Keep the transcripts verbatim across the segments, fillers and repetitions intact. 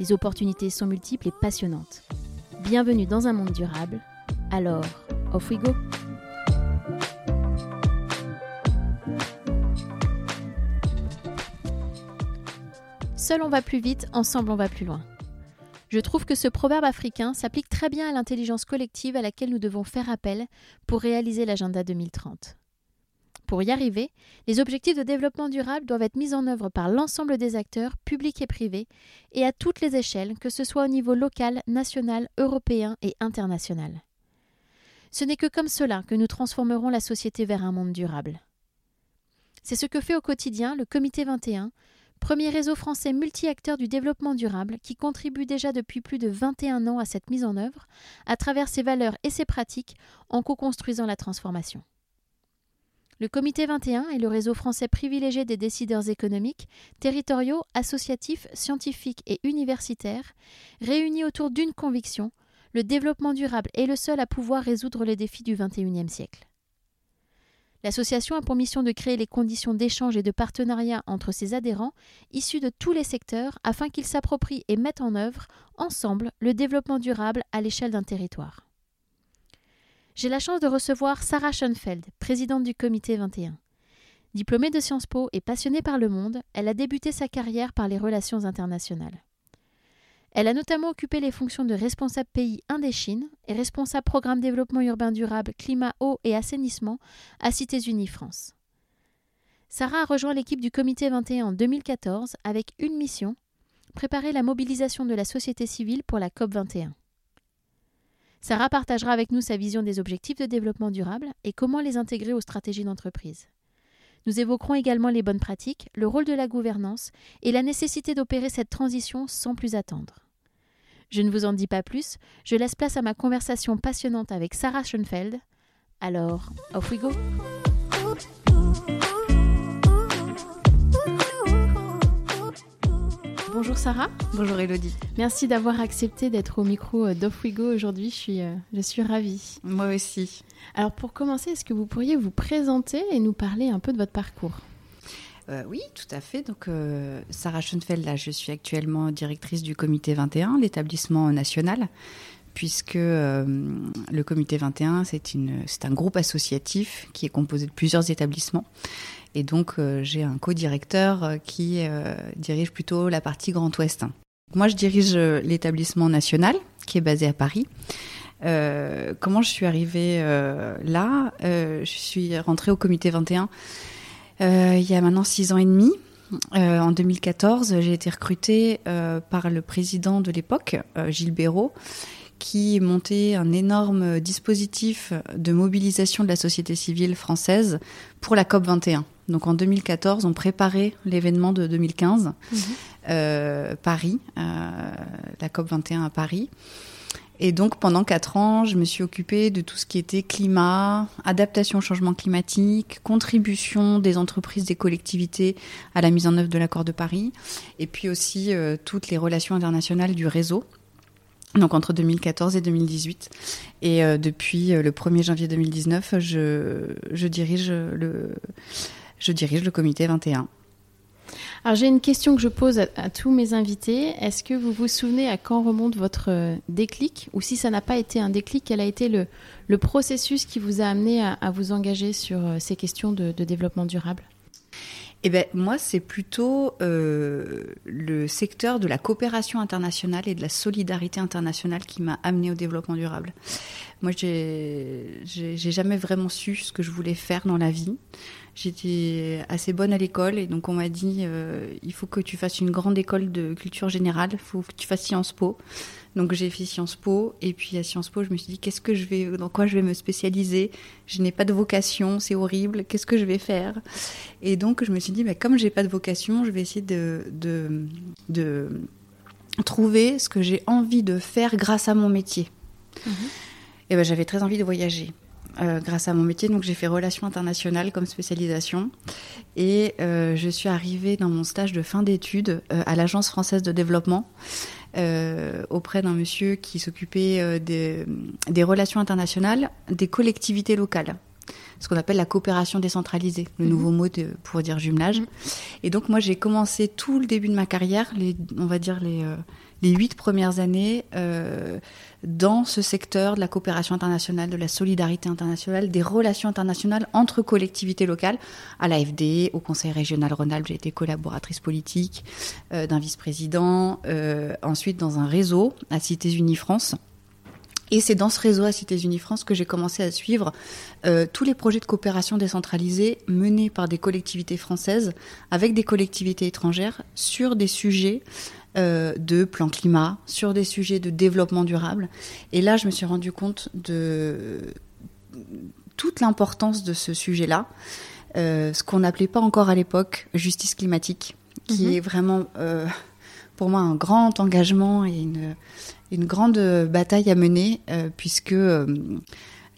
Les opportunités sont multiples et passionnantes. Bienvenue dans un monde durable. Alors, off we go! Seul on va plus vite, ensemble on va plus loin. Je trouve que ce proverbe africain s'applique très bien à l'intelligence collective à laquelle nous devons faire appel pour réaliser l'agenda deux mille trente. Pour y arriver, les objectifs de développement durable doivent être mis en œuvre par l'ensemble des acteurs, publics et privés, et à toutes les échelles, que ce soit au niveau local, national, européen et international. Ce n'est que comme cela que nous transformerons la société vers un monde durable. C'est ce que fait au quotidien le Comité vingt et un, premier réseau français multi-acteurs du développement durable qui contribue déjà depuis plus de vingt et un ans à cette mise en œuvre, à travers ses valeurs et ses pratiques, en co-construisant la transformation. Le Comité vingt et un est le réseau français privilégié des décideurs économiques, territoriaux, associatifs, scientifiques et universitaires, réunis autour d'une conviction, le développement durable est le seul à pouvoir résoudre les défis du vingt et unième siècle. L'association a pour mission de créer les conditions d'échange et de partenariat entre ses adhérents, issus de tous les secteurs, afin qu'ils s'approprient et mettent en œuvre, ensemble, le développement durable à l'échelle d'un territoire. J'ai la chance de recevoir Sarah Schönfeldt, présidente du Comité vingt et un. Diplômée de Sciences Po et passionnée par le monde, elle a débuté sa carrière par les relations internationales. Elle a notamment occupé les fonctions de responsable pays Indochine et responsable programme développement urbain durable, climat, eau et assainissement à Cités Unies France. Sarah a rejoint l'équipe du Comité vingt et un en deux mille quatorze avec une mission, préparer la mobilisation de la société civile pour la COP vingt et un. Sarah partagera avec nous sa vision des objectifs de développement durable et comment les intégrer aux stratégies d'entreprise. Nous évoquerons également les bonnes pratiques, le rôle de la gouvernance et la nécessité d'opérer cette transition sans plus attendre. Je ne vous en dis pas plus, je laisse place à ma conversation passionnante avec Sarah Schönfeldt. Alors, off we go! Bonjour Sarah. Bonjour Elodie. Merci d'avoir accepté d'être au micro d'Off We Go aujourd'hui, je suis, je suis ravie. Moi aussi. Alors pour commencer, est-ce que vous pourriez vous présenter et nous parler un peu de votre parcours ? euh, Oui, tout à fait. Donc euh, Sarah Schönfeldt, là, je suis actuellement directrice du Comité vingt et un, l'établissement national, puisque euh, le Comité vingt et un, c'est, une, c'est un groupe associatif qui est composé de plusieurs établissements. Et donc, euh, j'ai un co-directeur qui euh, dirige plutôt la partie Grand Ouest. Moi, je dirige l'établissement national qui est basé à Paris. Euh, comment je suis arrivée euh, là euh, Je suis rentrée au Comité vingt et un euh, il y a maintenant six ans et demi. Euh, en deux mille quatorze, j'ai été recrutée euh, par le président de l'époque, euh, Gilles Béraud, qui montait un énorme dispositif de mobilisation de la société civile française pour la COP vingt et un. Donc en deux mille quatorze, on préparait l'événement de deux mille quinze, mmh. euh, Paris, euh, la COP vingt et un à Paris. Et donc pendant quatre ans, je me suis occupée de tout ce qui était climat, adaptation au changement climatique, contribution des entreprises, des collectivités à la mise en œuvre de l'accord de Paris, et puis aussi euh, toutes les relations internationales du réseau. Donc entre deux mille quatorze et deux mille dix-huit. Et euh, depuis euh, le premier janvier deux mille dix-neuf, je, je, dirige le, je dirige le Comité vingt et un. Alors j'ai une question que je pose à, à tous mes invités. Est-ce que vous vous souvenez à quand remonte votre euh, déclic ? Ou si ça n'a pas été un déclic, quel a été le, le processus qui vous a amené à, à vous engager sur euh, ces questions de, de développement durable ? Eh ben, moi, c'est plutôt euh, le secteur de la coopération internationale et de la solidarité internationale qui m'a amenée au développement durable. Moi, j'ai, j'ai, j'ai jamais vraiment su ce que je voulais faire dans la vie. J'étais assez bonne à l'école et donc on m'a dit euh, il faut que tu fasses une grande école de culture générale, il faut que tu fasses Sciences Po. Donc j'ai fait Sciences Po et puis à Sciences Po, je me suis dit qu'est-ce que je vais, dans quoi je vais me spécialiser ? Je n'ai pas de vocation, c'est horrible, qu'est-ce que je vais faire ? Et donc je me suis dit bah, comme je n'ai pas de vocation, je vais essayer de, de, de, trouver ce que j'ai envie de faire grâce à mon métier. Mmh. Et ben, j'avais très envie de voyager euh, grâce à mon métier. Donc, j'ai fait relations internationales comme spécialisation. Et euh, je suis arrivée dans mon stage de fin d'études euh, à l'Agence française de développement euh, auprès d'un monsieur qui s'occupait euh, des, des relations internationales des collectivités locales. Ce qu'on appelle la coopération décentralisée, le nouveau mmh. mot de, pour dire jumelage. Mmh. Et donc, moi, j'ai commencé tout le début de ma carrière, les, on va dire les, euh, les huit premières années, euh, dans ce secteur de la coopération internationale, de la solidarité internationale, des relations internationales entre collectivités locales, à l'A F D, au Conseil Régional Rhône-Alpes. J'ai été collaboratrice politique euh, d'un vice-président, euh, ensuite dans un réseau à Cités Unies France. Et c'est dans ce réseau à Cités Unies France que j'ai commencé à suivre euh, tous les projets de coopération décentralisée menés par des collectivités françaises avec des collectivités étrangères sur des sujets euh, de plan climat, sur des sujets de développement durable. Et là, je me suis rendu compte de toute l'importance de ce sujet-là, euh, ce qu'on n'appelait pas encore à l'époque justice climatique, qui mmh. est vraiment euh, pour moi un grand engagement et une... une grande bataille à mener euh, puisque euh,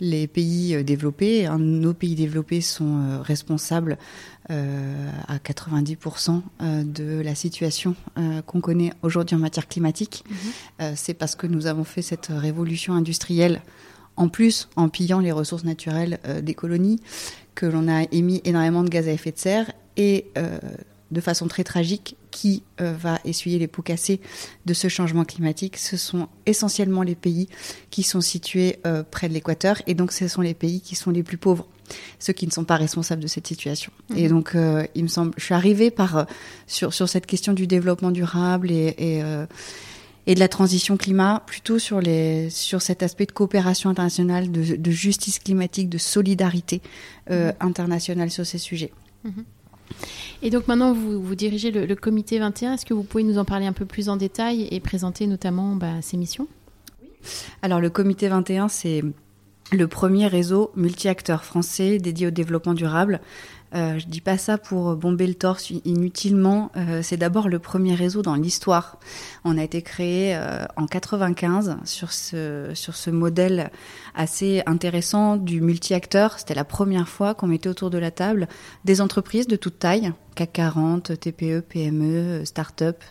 les pays développés, hein, nos pays développés sont euh, responsables euh, à quatre-vingt-dix pour cent euh, de la situation euh, qu'on connaît aujourd'hui en matière climatique. Mmh. Euh, c'est parce que nous avons fait cette révolution industrielle en plus en pillant les ressources naturelles euh, des colonies que l'on a émis énormément de gaz à effet de serre et euh, de façon très tragique, qui euh, va essuyer les pots cassés de ce changement climatique. Ce sont essentiellement les pays qui sont situés euh, près de l'équateur, et donc ce sont les pays qui sont les plus pauvres, ceux qui ne sont pas responsables de cette situation. Mmh. Et donc, euh, il me semble, je suis arrivée par, sur, sur cette question du développement durable et, et, euh, et de la transition climat, plutôt sur, les, sur cet aspect de coopération internationale, de, de justice climatique, de solidarité euh, internationale sur ces sujets. Mmh. Et donc maintenant, vous, vous dirigez le, le Comité vingt et un. Est-ce que vous pouvez nous en parler un peu plus en détail et présenter notamment bah, ses missions ? Oui. Alors le Comité vingt et un, c'est le premier réseau multi-acteurs français dédié au développement durable. Euh, je dis pas ça pour bomber le torse inutilement. Euh, c'est d'abord le premier réseau dans l'histoire. On a été créé euh, en quatre-vingt-quinze sur ce sur ce modèle assez intéressant du multi-acteur. C'était la première fois qu'on mettait autour de la table des entreprises de toute taille, C A C quarante, T P E, P M E, start-up,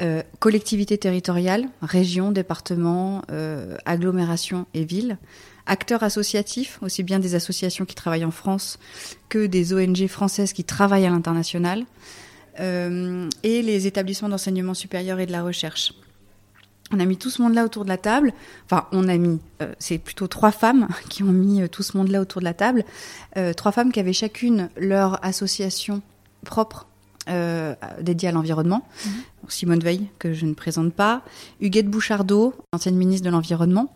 euh, collectivités territoriales, régions, départements, euh, agglomérations et villes. Acteurs associatifs, aussi bien des associations qui travaillent en France que des O N G françaises qui travaillent à l'international, euh, et les établissements d'enseignement supérieur et de la recherche. On a mis tout ce monde-là autour de la table. Enfin, on a mis, euh, c'est plutôt trois femmes qui ont mis tout ce monde-là autour de la table. Euh, trois femmes qui avaient chacune leur association propre Euh, dédiée à l'environnement. Mmh. Simone Veil, que je ne présente pas. Huguette Bouchardeau, ancienne ministre de l'Environnement.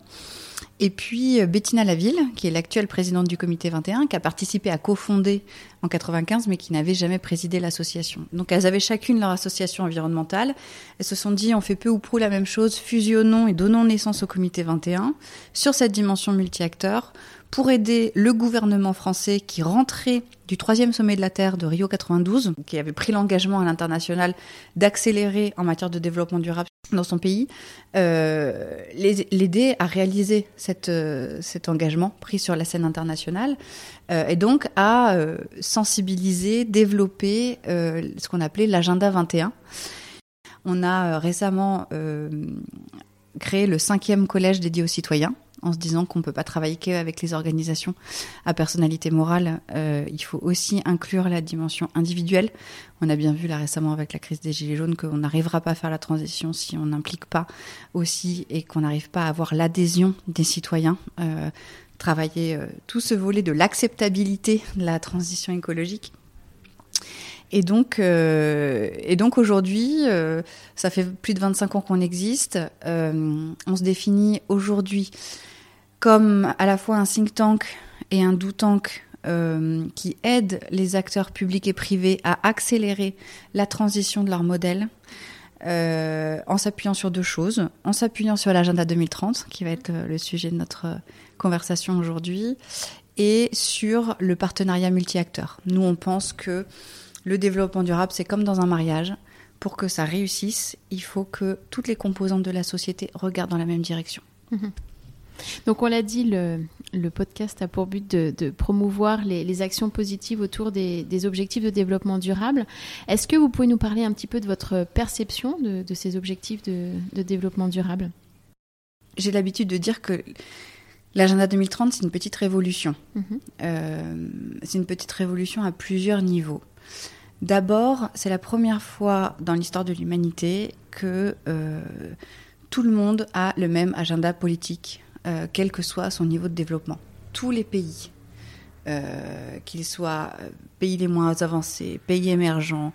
Et puis Bettina Laville, qui est l'actuelle présidente du Comité vingt et un, qui a participé à cofonder en quatre-vingt-quinze, mais qui n'avait jamais présidé l'association. Donc elles avaient chacune leur association environnementale. Elles se sont dit, on fait peu ou prou la même chose, fusionnons et donnons naissance au Comité vingt et un, sur cette dimension multi-acteurs, pour aider le gouvernement français qui rentrait du troisième sommet de la Terre de Rio quatre-vingt-douze, qui avait pris l'engagement à l'international d'accélérer en matière de développement durable dans son pays, euh, l'aider à réaliser cette, euh, cet engagement pris sur la scène internationale, euh, et donc à euh, sensibiliser, développer euh, ce qu'on appelait l'Agenda vingt et un. On a euh, récemment euh, créé le cinquième collège dédié aux citoyens, en se disant qu'on ne peut pas travailler qu'avec les organisations à personnalité morale. Euh, il faut aussi inclure la dimension individuelle. On a bien vu là récemment avec la crise des Gilets jaunes qu'on n'arrivera pas à faire la transition si on n'implique pas aussi et qu'on n'arrive pas à avoir l'adhésion des citoyens. Euh, travailler euh, tout ce volet de l'acceptabilité de la transition écologique. Et donc, euh, et donc aujourd'hui, euh, ça fait plus de vingt-cinq ans qu'on existe. Euh, on se définit aujourd'hui comme à la fois un think tank et un do tank euh, qui aide les acteurs publics et privés à accélérer la transition de leur modèle euh, en s'appuyant sur deux choses. En s'appuyant sur l'agenda deux mille trente, qui va être le sujet de notre conversation aujourd'hui, et sur le partenariat multi-acteurs. Nous, on pense que le développement durable, c'est comme dans un mariage. pour que ça réussisse, il faut que toutes les composantes de la société regardent dans la même direction. Mmh. Donc on l'a dit, le, le podcast a pour but de, de promouvoir les, les actions positives autour des, des objectifs de développement durable. Est-ce que vous pouvez nous parler un petit peu de votre perception de, de ces objectifs de, de développement durable ? J'ai l'habitude de dire que l'agenda deux mille trente, c'est une petite révolution. Mmh. Euh, c'est une petite révolution à plusieurs niveaux. D'abord, c'est la première fois dans l'histoire de l'humanité que euh, tout le monde a le même agenda politique, Euh, quel que soit son niveau de développement. Tous les pays, euh, qu'ils soient pays les moins avancés, pays émergents,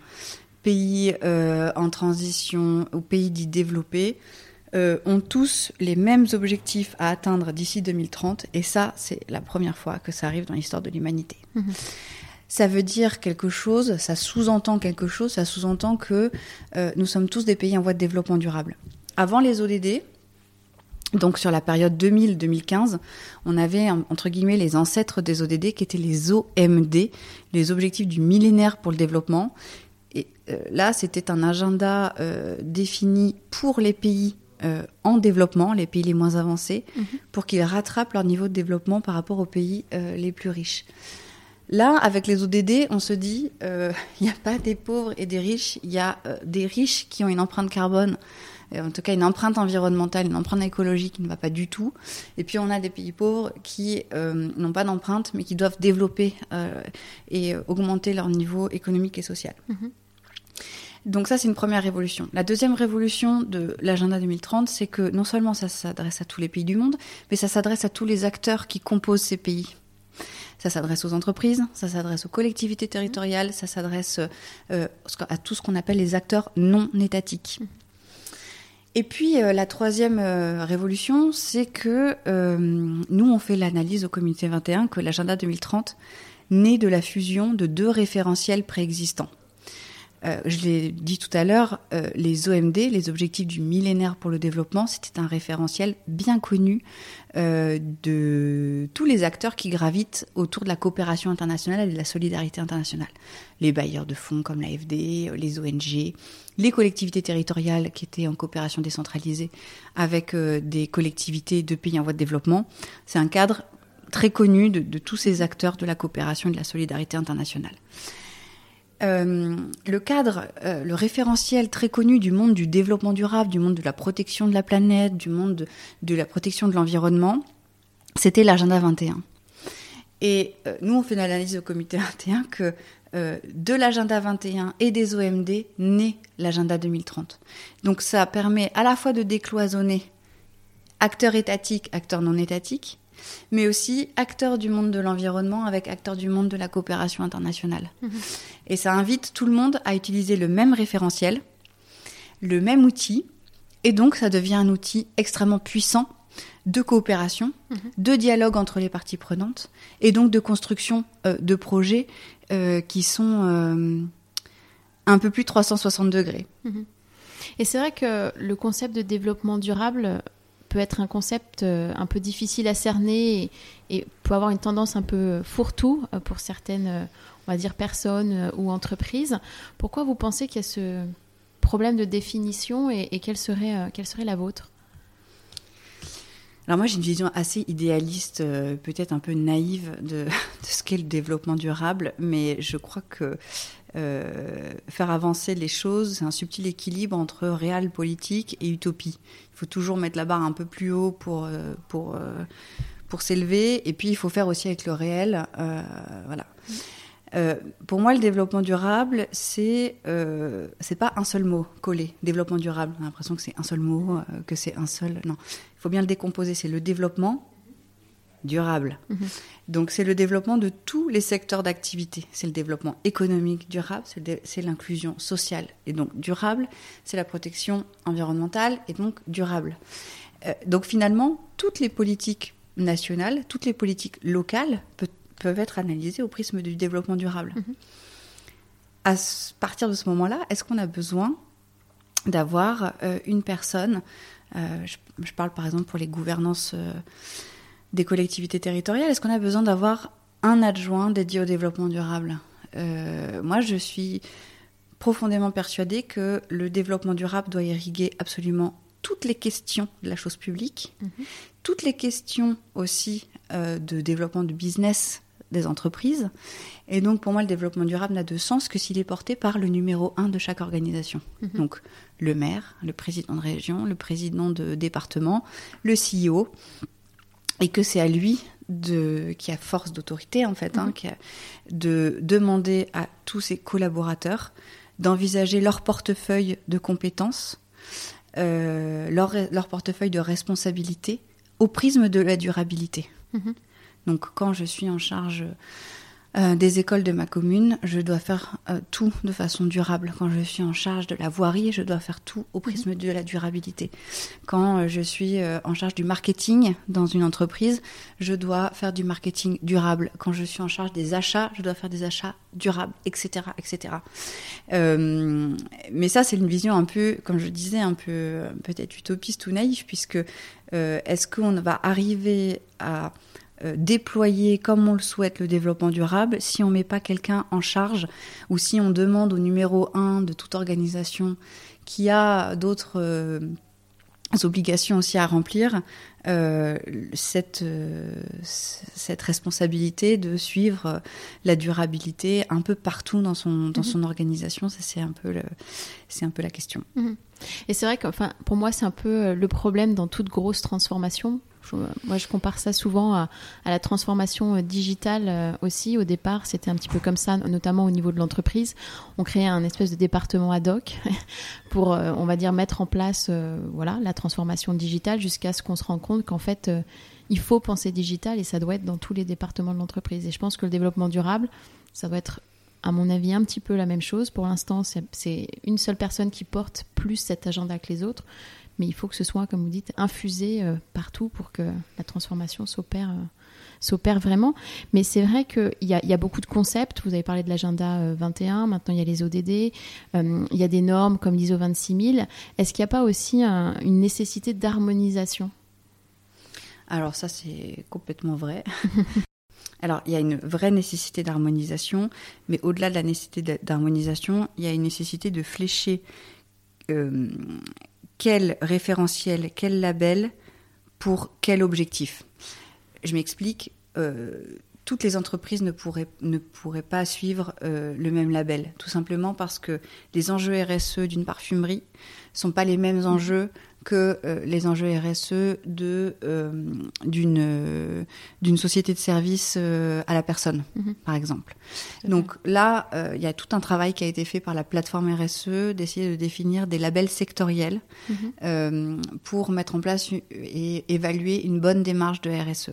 pays euh, en transition ou pays dits développés, euh, ont tous les mêmes objectifs à atteindre d'ici deux mille trente. Et ça, c'est la première fois que ça arrive dans l'histoire de l'humanité. Mmh. Ça veut dire quelque chose, ça sous-entend quelque chose, ça sous-entend que euh, nous sommes tous des pays en voie de développement durable. Avant les O D D, donc sur la période deux mille à deux mille quinze, on avait entre guillemets les ancêtres des O D D qui étaient les O M D, les objectifs du millénaire pour le développement. Et euh, là, c'était un agenda euh, défini pour les pays euh, en développement, les pays les moins avancés, mmh. pour qu'ils rattrapent leur niveau de développement par rapport aux pays euh, les plus riches. Là, avec les O D D, on se dit, il euh, n'y a pas des pauvres et des riches, il y a euh, des riches qui ont une empreinte carbone, en tout cas une empreinte environnementale, une empreinte écologique qui ne va pas du tout. Et puis on a des pays pauvres qui euh, n'ont pas d'empreinte, mais qui doivent développer euh, et augmenter leur niveau économique et social. Mmh. Donc ça, c'est une première révolution. La deuxième révolution de l'agenda deux mille trente, c'est que non seulement ça s'adresse à tous les pays du monde, mais ça s'adresse à tous les acteurs qui composent ces pays. Ça s'adresse aux entreprises, ça s'adresse aux collectivités territoriales, ça s'adresse euh, à tout ce qu'on appelle les acteurs non étatiques. Mmh. Et puis, euh, la troisième euh, révolution, c'est que euh, nous, on fait l'analyse au Comité vingt et un que l'agenda deux mille trente naît de la fusion de deux référentiels préexistants. Euh, je l'ai dit tout à l'heure, euh, les O M D, les objectifs du millénaire pour le développement, c'était un référentiel bien connu euh, de tous les acteurs qui gravitent autour de la coopération internationale et de la solidarité internationale. Les bailleurs de fonds comme l'A F D, les O N G, les collectivités territoriales qui étaient en coopération décentralisée avec euh, des collectivités de pays en voie de développement. C'est un cadre très connu de, de tous ces acteurs de la coopération et de la solidarité internationale. Euh, le cadre, euh, le référentiel très connu du monde du développement durable, du monde de la protection de la planète, du monde de, de la protection de l'environnement, c'était l'agenda vingt et un. Et euh, nous, on fait l'analyse au Comité vingt et un que euh, de l'agenda vingt et un et des O M D naît l'agenda deux mille trente. Donc ça permet à la fois de décloisonner acteurs étatiques, acteurs non étatiques, mais aussi acteurs du monde de l'environnement avec acteurs du monde de la coopération internationale. Mmh. Et ça invite tout le monde à utiliser le même référentiel, le même outil, et donc ça devient un outil extrêmement puissant de coopération, mmh. de dialogue entre les parties prenantes, et donc de construction euh, de projets euh, qui sont euh, un peu plus trois cent soixante degrés. Mmh. Et c'est vrai que le concept de développement durable peut être un concept un peu difficile à cerner et, et peut avoir une tendance un peu fourre-tout pour certaines, on va dire, personnes ou entreprises. Pourquoi vous pensez qu'il y a ce problème de définition et, et quelle serait, quelle serait la vôtre ? Alors moi, j'ai une vision assez idéaliste, peut-être un peu naïve de, de ce qu'est le développement durable, mais je crois que Euh, faire avancer les choses, c'est un subtil équilibre entre réel politique et utopie. Il faut toujours mettre la barre un peu plus haut pour, euh, pour, euh, pour s'élever, et puis il faut faire aussi avec le réel. Euh, voilà. Euh, pour moi, le développement durable, c'est, euh, c'est pas un seul mot collé. Développement durable, on a l'impression que c'est un seul mot, euh, que c'est un seul... Non, il faut bien le décomposer, c'est le développement durable. Mmh. Donc c'est le développement de tous les secteurs d'activité. C'est le développement économique durable, c'est, dé- c'est l'inclusion sociale. Et donc durable, c'est la protection environnementale et donc durable. Euh, donc finalement, toutes les politiques nationales, toutes les politiques locales peut- peuvent être analysées au prisme du développement durable. Mmh. À s- partir de ce moment-là, est-ce qu'on a besoin d'avoir euh, une personne, euh, je, je parle par exemple pour les gouvernances euh, des collectivités territoriales, est-ce qu'on a besoin d'avoir un adjoint dédié au développement durable ? euh, Moi, je suis profondément persuadée que le développement durable doit irriguer absolument toutes les questions de la chose publique, mmh. toutes les questions aussi euh, de développement du business des entreprises. Et donc, pour moi, le développement durable n'a de sens que s'il est porté par le numéro un de chaque organisation. Mmh. Donc, le maire, le président de région, le président de département, le C E O, et que c'est à lui, de, qui a force d'autorité en fait, hein, mmh. qui a, de demander à tous ses collaborateurs d'envisager leur portefeuille de compétences, euh, leur, leur portefeuille de responsabilité au prisme de la durabilité. Mmh. Donc, quand je suis en charge euh, des écoles de ma commune, je dois faire euh, tout de façon durable. Quand je suis en charge de la voirie, je dois faire tout au prisme de la durabilité. Quand euh, je suis euh, en charge du marketing dans une entreprise, je dois faire du marketing durable. Quand je suis en charge des achats, je dois faire des achats durables, et cetera, et cetera. Euh, mais ça, c'est une vision un peu, comme je disais, un peu peut-être utopiste ou naïve, puisque euh, est-ce qu'on va arriver à déployer comme on le souhaite le développement durable si on ne met pas quelqu'un en charge ou si on demande au numéro un de toute organisation qui a d'autres euh, obligations aussi à remplir euh, cette, euh, cette responsabilité de suivre la durabilité un peu partout dans son, dans mmh. son organisation. Ça, c'est un peu, le, c'est un peu la question. Mmh. Et c'est vrai que enfin, pour moi, c'est un peu le problème dans toute grosse transformation. Moi, je compare ça souvent à, à la transformation digitale aussi. Au départ, c'était un petit peu comme ça, notamment au niveau de l'entreprise. On créait un espèce de département ad hoc pour, on va dire, mettre en place euh, voilà, la transformation digitale jusqu'à ce qu'on se rende compte qu'en fait, euh, il faut penser digital et ça doit être dans tous les départements de l'entreprise. Et je pense que le développement durable, ça doit être, à mon avis, un petit peu la même chose. Pour l'instant, c'est, c'est une seule personne qui porte plus cet agenda que les autres. Mais il faut que ce soit, comme vous dites, infusé euh, partout pour que la transformation s'opère, euh, s'opère vraiment. Mais c'est vrai qu'il y, y a beaucoup de concepts. Vous avez parlé de l'agenda euh, vingt et un, maintenant il y a les O D D, euh, il y a des normes comme l'I S O vingt-six mille. Est-ce qu'il n'y a pas aussi un, une nécessité d'harmonisation ? Alors ça, c'est complètement vrai. Alors, il y a une vraie nécessité d'harmonisation, mais au-delà de la nécessité d'harmonisation, il y a une nécessité de flécher... Euh, quel référentiel, quel label, pour quel objectif ? Je m'explique, euh, toutes les entreprises ne pourraient, ne pourraient pas suivre euh, le même label, tout simplement parce que les enjeux R S E d'une parfumerie ne sont pas les mêmes enjeux que euh, les enjeux R S E de, euh, d'une, euh, d'une société de service euh, à la personne, mmh. par exemple. C'est Donc vrai. Là, il euh, y a tout un travail qui a été fait par la plateforme R S E d'essayer de définir des labels sectoriels mmh. euh, pour mettre en place et évaluer une bonne démarche de R S E.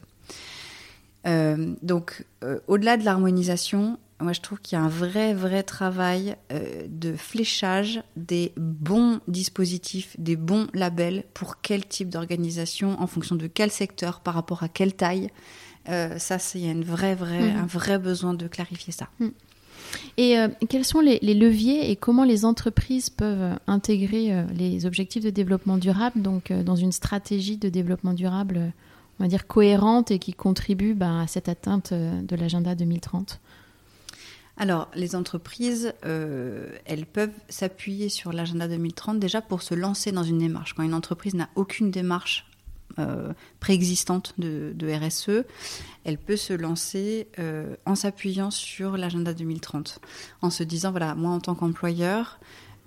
Euh, donc, euh, au-delà de l'harmonisation, moi, je trouve qu'il y a un vrai, vrai travail euh, de fléchage des bons dispositifs, des bons labels pour quel type d'organisation, en fonction de quel secteur, par rapport à quelle taille. Euh, ça, c'est, il y a une vraie, vraie, mmh. un vrai besoin de clarifier ça. Mmh. Et euh, quels sont les, les leviers et comment les entreprises peuvent intégrer euh, les objectifs de développement durable donc, euh, dans une stratégie de développement durable, euh, on va dire, cohérente et qui contribue bah, à cette atteinte euh, de l'agenda deux mille trente ? Alors, les entreprises, euh, elles peuvent s'appuyer sur l'agenda deux mille trente déjà pour se lancer dans une démarche. Quand une entreprise n'a aucune démarche euh, préexistante de, de R S E, elle peut se lancer euh, en s'appuyant sur l'agenda deux mille trente, en se disant, voilà, moi en tant qu'employeur,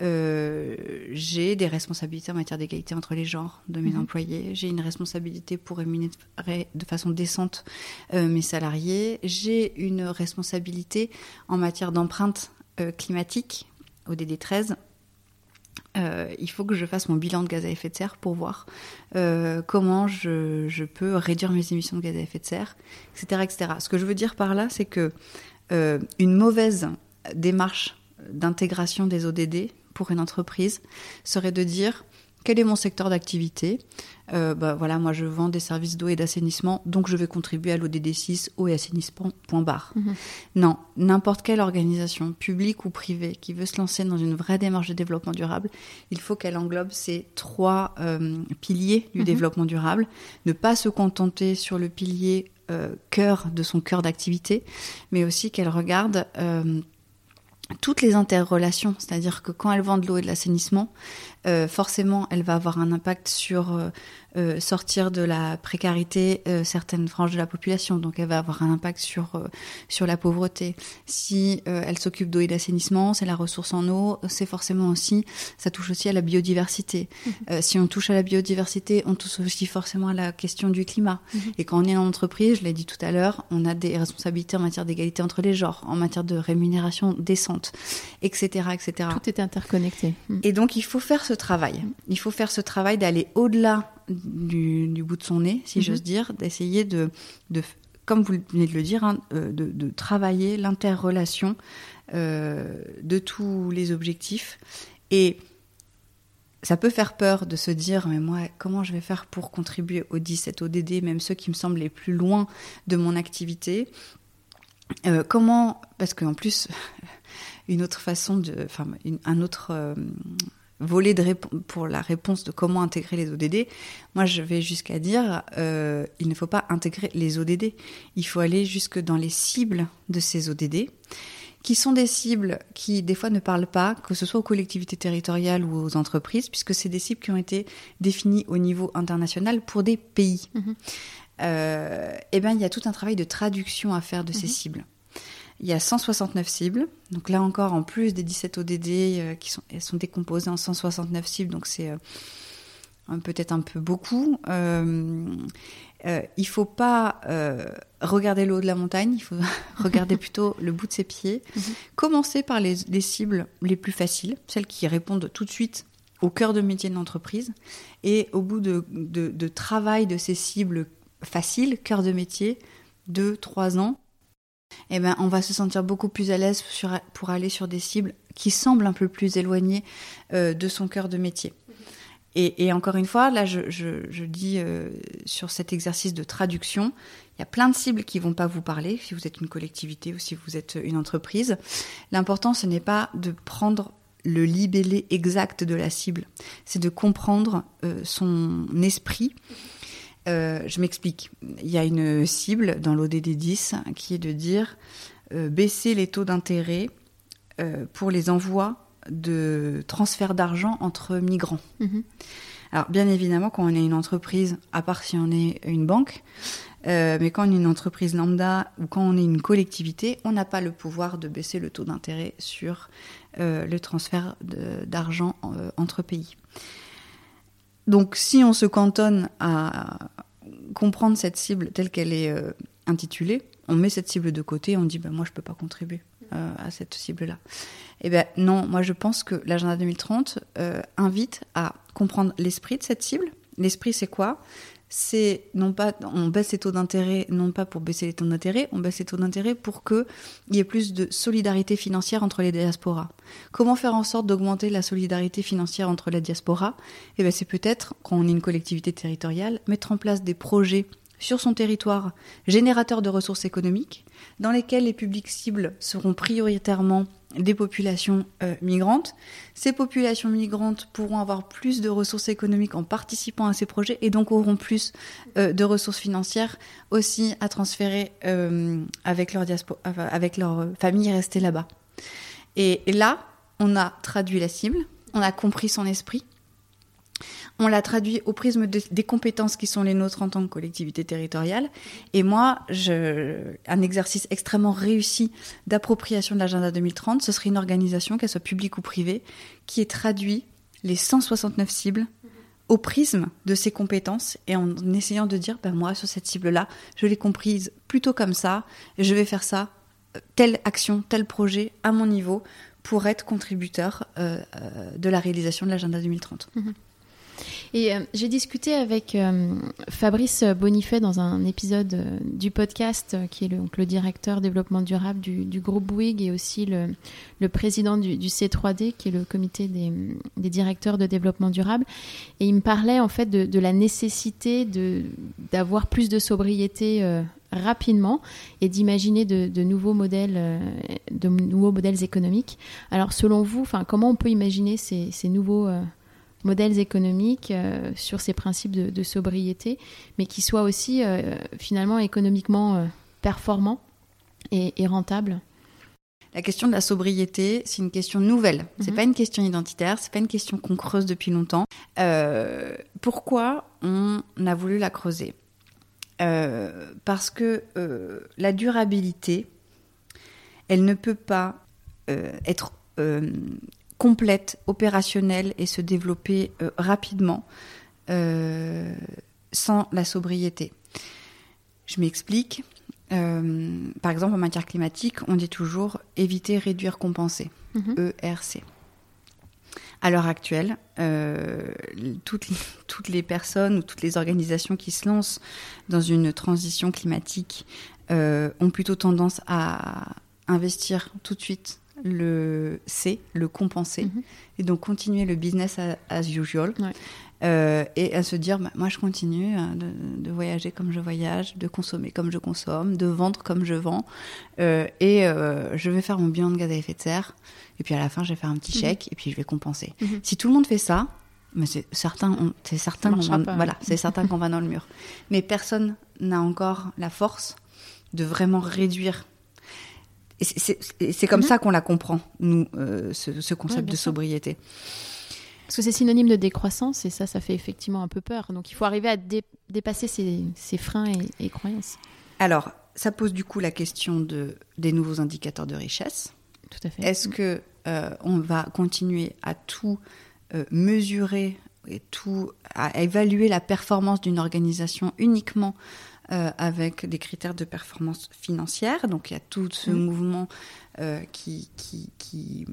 Euh, j'ai des responsabilités en matière d'égalité entre les genres de mes mmh. employés, j'ai une responsabilité pour rémunérer de façon décente euh, mes salariés, j'ai une responsabilité en matière d'empreinte euh, climatique, O D D treize. Euh, il faut que je fasse mon bilan de gaz à effet de serre pour voir euh, comment je, je peux réduire mes émissions de gaz à effet de serre, et cetera, et cetera. Ce que je veux dire par là, c'est que euh, une mauvaise démarche d'intégration des O D D pour une entreprise serait de dire quel est mon secteur d'activité. Euh, bah voilà, moi je vends des services d'eau et d'assainissement, donc je vais contribuer à l'O D D six, eau et assainissement, point barre. Mmh. Non, n'importe quelle organisation, publique ou privée, qui veut se lancer dans une vraie démarche de développement durable, il faut qu'elle englobe ces trois euh, piliers du mmh. développement durable. Ne pas se contenter sur le pilier euh, cœur de son cœur d'activité, mais aussi qu'elle regarde... Euh, toutes les interrelations, c'est-à-dire que quand elle vend de l'eau et de l'assainissement, euh, forcément, elle va avoir un impact sur euh, sortir de la précarité euh, certaines franges de la population. Donc, elle va avoir un impact sur euh, sur la pauvreté. Si euh, elle s'occupe d'eau et d'assainissement, c'est la ressource en eau, c'est forcément aussi, ça touche aussi à la biodiversité. Mmh. Euh, si on touche à la biodiversité, on touche aussi forcément à la question du climat. Mmh. Et quand on est dans l'entreprise, je l'ai dit tout à l'heure, on a des responsabilités en matière d'égalité entre les genres, en matière de rémunération décente, et cetera, et cetera. Tout est interconnecté. Et donc, il faut faire ce travail. Il faut faire ce travail d'aller au-delà du, du bout de son nez, si mm-hmm. j'ose dire, d'essayer de, de, comme vous venez de le dire, hein, de, de travailler l'interrelation euh, de tous les objectifs. Et ça peut faire peur de se dire « mais moi, comment je vais faire pour contribuer aux dix-sept O D D, même ceux qui me semblent les plus loin de mon activité ?» Euh, comment, parce qu'en plus, une autre façon de, enfin, une, un autre euh, volet de répo- pour la réponse de comment intégrer les O D D, moi je vais jusqu'à dire, euh, il ne faut pas intégrer les O D D, il faut aller jusque dans les cibles de ces O D D, qui sont des cibles qui, des fois, ne parlent pas, que ce soit aux collectivités territoriales ou aux entreprises, puisque c'est des cibles qui ont été définies au niveau international pour des pays. Mmh. Euh, et ben, il y a tout un travail de traduction à faire de ces mmh. cibles. Il y a cent soixante-neuf cibles, donc là encore, en plus des dix-sept O D D, euh, qui sont, elles sont décomposées en cent soixante-neuf cibles, donc c'est euh, peut-être un peu beaucoup. Euh, euh, il ne faut pas euh, regarder le haut de la montagne, il faut regarder plutôt le bout de ses pieds. Mmh. Commencer par les, les cibles les plus faciles, celles qui répondent tout de suite au cœur de métier de l'entreprise, et au bout de, de, de travail de ces cibles facile, cœur de métier, deux trois ans, eh ben, on va se sentir beaucoup plus à l'aise sur, pour aller sur des cibles qui semblent un peu plus éloignées euh, de son cœur de métier. Et, et encore une fois, là, je, je, je dis euh, sur cet exercice de traduction, il y a plein de cibles qui ne vont pas vous parler, si vous êtes une collectivité ou si vous êtes une entreprise. L'important, ce n'est pas de prendre le libellé exact de la cible, c'est de comprendre euh, son esprit. Euh, je m'explique. Il y a une cible dans l'O D D dix qui est de dire euh, baisser les taux d'intérêt euh, pour les envois de transfert d'argent entre migrants. Mmh. Alors, bien évidemment, quand on est une entreprise, à part si on est une banque, euh, mais quand on est une entreprise lambda ou quand on est une collectivité, on n'a pas le pouvoir de baisser le taux d'intérêt sur euh, le transfert de, d'argent euh, entre pays. Donc, si on se cantonne à comprendre cette cible telle qu'elle est euh, intitulée, on met cette cible de côté et on dit ben, « moi, je ne peux pas contribuer euh, à cette cible-là ». Eh bien, non, moi, je pense que l'Agenda deux mille trente euh, invite à comprendre l'esprit de cette cible. L'esprit, c'est quoi ? C'est non pas, on baisse les taux d'intérêt, non pas pour baisser les taux d'intérêt, on baisse les taux d'intérêt pour qu'il y ait plus de solidarité financière entre les diasporas. Comment faire en sorte d'augmenter la solidarité financière entre les diasporas ? Eh bien, c'est peut-être, quand on est une collectivité territoriale, mettre en place des projets sur son territoire générateurs de ressources économiques, dans lesquels les publics cibles seront prioritairement des populations euh, migrantes. Ces populations migrantes pourront avoir plus de ressources économiques en participant à ces projets et donc auront plus euh, de ressources financières aussi à transférer euh, avec leur diaspora, enfin, avec leur famille restée là-bas. Et là, on a traduit la cible, on a compris son esprit, on l'a traduit au prisme de, des compétences qui sont les nôtres en tant que collectivité territoriale. Et moi, je, un exercice extrêmement réussi d'appropriation de l'Agenda deux mille trente, ce serait une organisation, qu'elle soit publique ou privée, qui ait traduit les cent soixante-neuf cibles au prisme de ses compétences et en essayant de dire ben moi, sur cette cible-là, je l'ai comprise plutôt comme ça, je vais faire ça, telle action, tel projet à mon niveau pour être contributeur euh, de la réalisation de l'Agenda deux mille trente. Mmh. Et euh, j'ai discuté avec euh, Fabrice Bonifay dans un épisode euh, du podcast, euh, qui est le, donc, le directeur développement durable du, du groupe Bouygues et aussi le, le président du, du C trois D, qui est le comité des, des directeurs de développement durable. Et il me parlait en fait de, de la nécessité de, d'avoir plus de sobriété euh, rapidement et d'imaginer de, de nouveaux modèles, de nouveaux modèles économiques. Alors selon vous, comment on peut imaginer ces, ces nouveaux euh, modèles économiques euh, sur ces principes de, de sobriété, mais qui soient aussi euh, finalement économiquement euh, performants et, et rentables? la question de la sobriété, c'est une question nouvelle. C'est mmh. pas une question identitaire, c'est pas une question qu'on creuse depuis longtemps. Euh, pourquoi on a voulu la creuser ? euh, Parce que euh, la durabilité, elle ne peut pas euh, être euh, complète, opérationnelle et se développer euh, rapidement euh, sans la sobriété. Je m'explique. Euh, par exemple, en matière climatique, on dit toujours éviter, réduire, compenser, mmh. E R C. À l'heure actuelle, euh, toutes, toutes les personnes ou toutes les organisations qui se lancent dans une transition climatique euh, ont plutôt tendance à investir tout de suite le C, le compenser, mmh. et donc continuer le business as usual. Ouais. Euh, et à se dire, bah, moi je continue hein, de, de voyager comme je voyage, de consommer comme je consomme, de vendre comme je vends, euh, et euh, je vais faire mon bilan de gaz à effet de serre, et puis à la fin je vais faire un petit mmh. chèque, et puis je vais compenser. Mmh. Si tout le monde fait ça, mais c'est certain, on, c'est certain, qu'on va, voilà, c'est certain qu'on va dans le mur. Mais personne n'a encore la force de vraiment réduire. Et c'est, c'est, c'est comme mmh. ça qu'on la comprend, nous, euh, ce, ce concept ouais, de sobriété. Sûr. Parce que c'est synonyme de décroissance et ça, ça fait effectivement un peu peur. Donc, il faut arriver à dé- dépasser ces, ces freins et, et croyances. Alors, ça pose du coup la question de, des nouveaux indicateurs de richesse. Tout à fait. Est-ce que euh, on va continuer à tout euh, mesurer et tout, à évaluer la performance d'une organisation uniquement euh, avec des critères de performance financière ? Donc, il y a tout ce mmh. mouvement... Euh, qui, qui, qui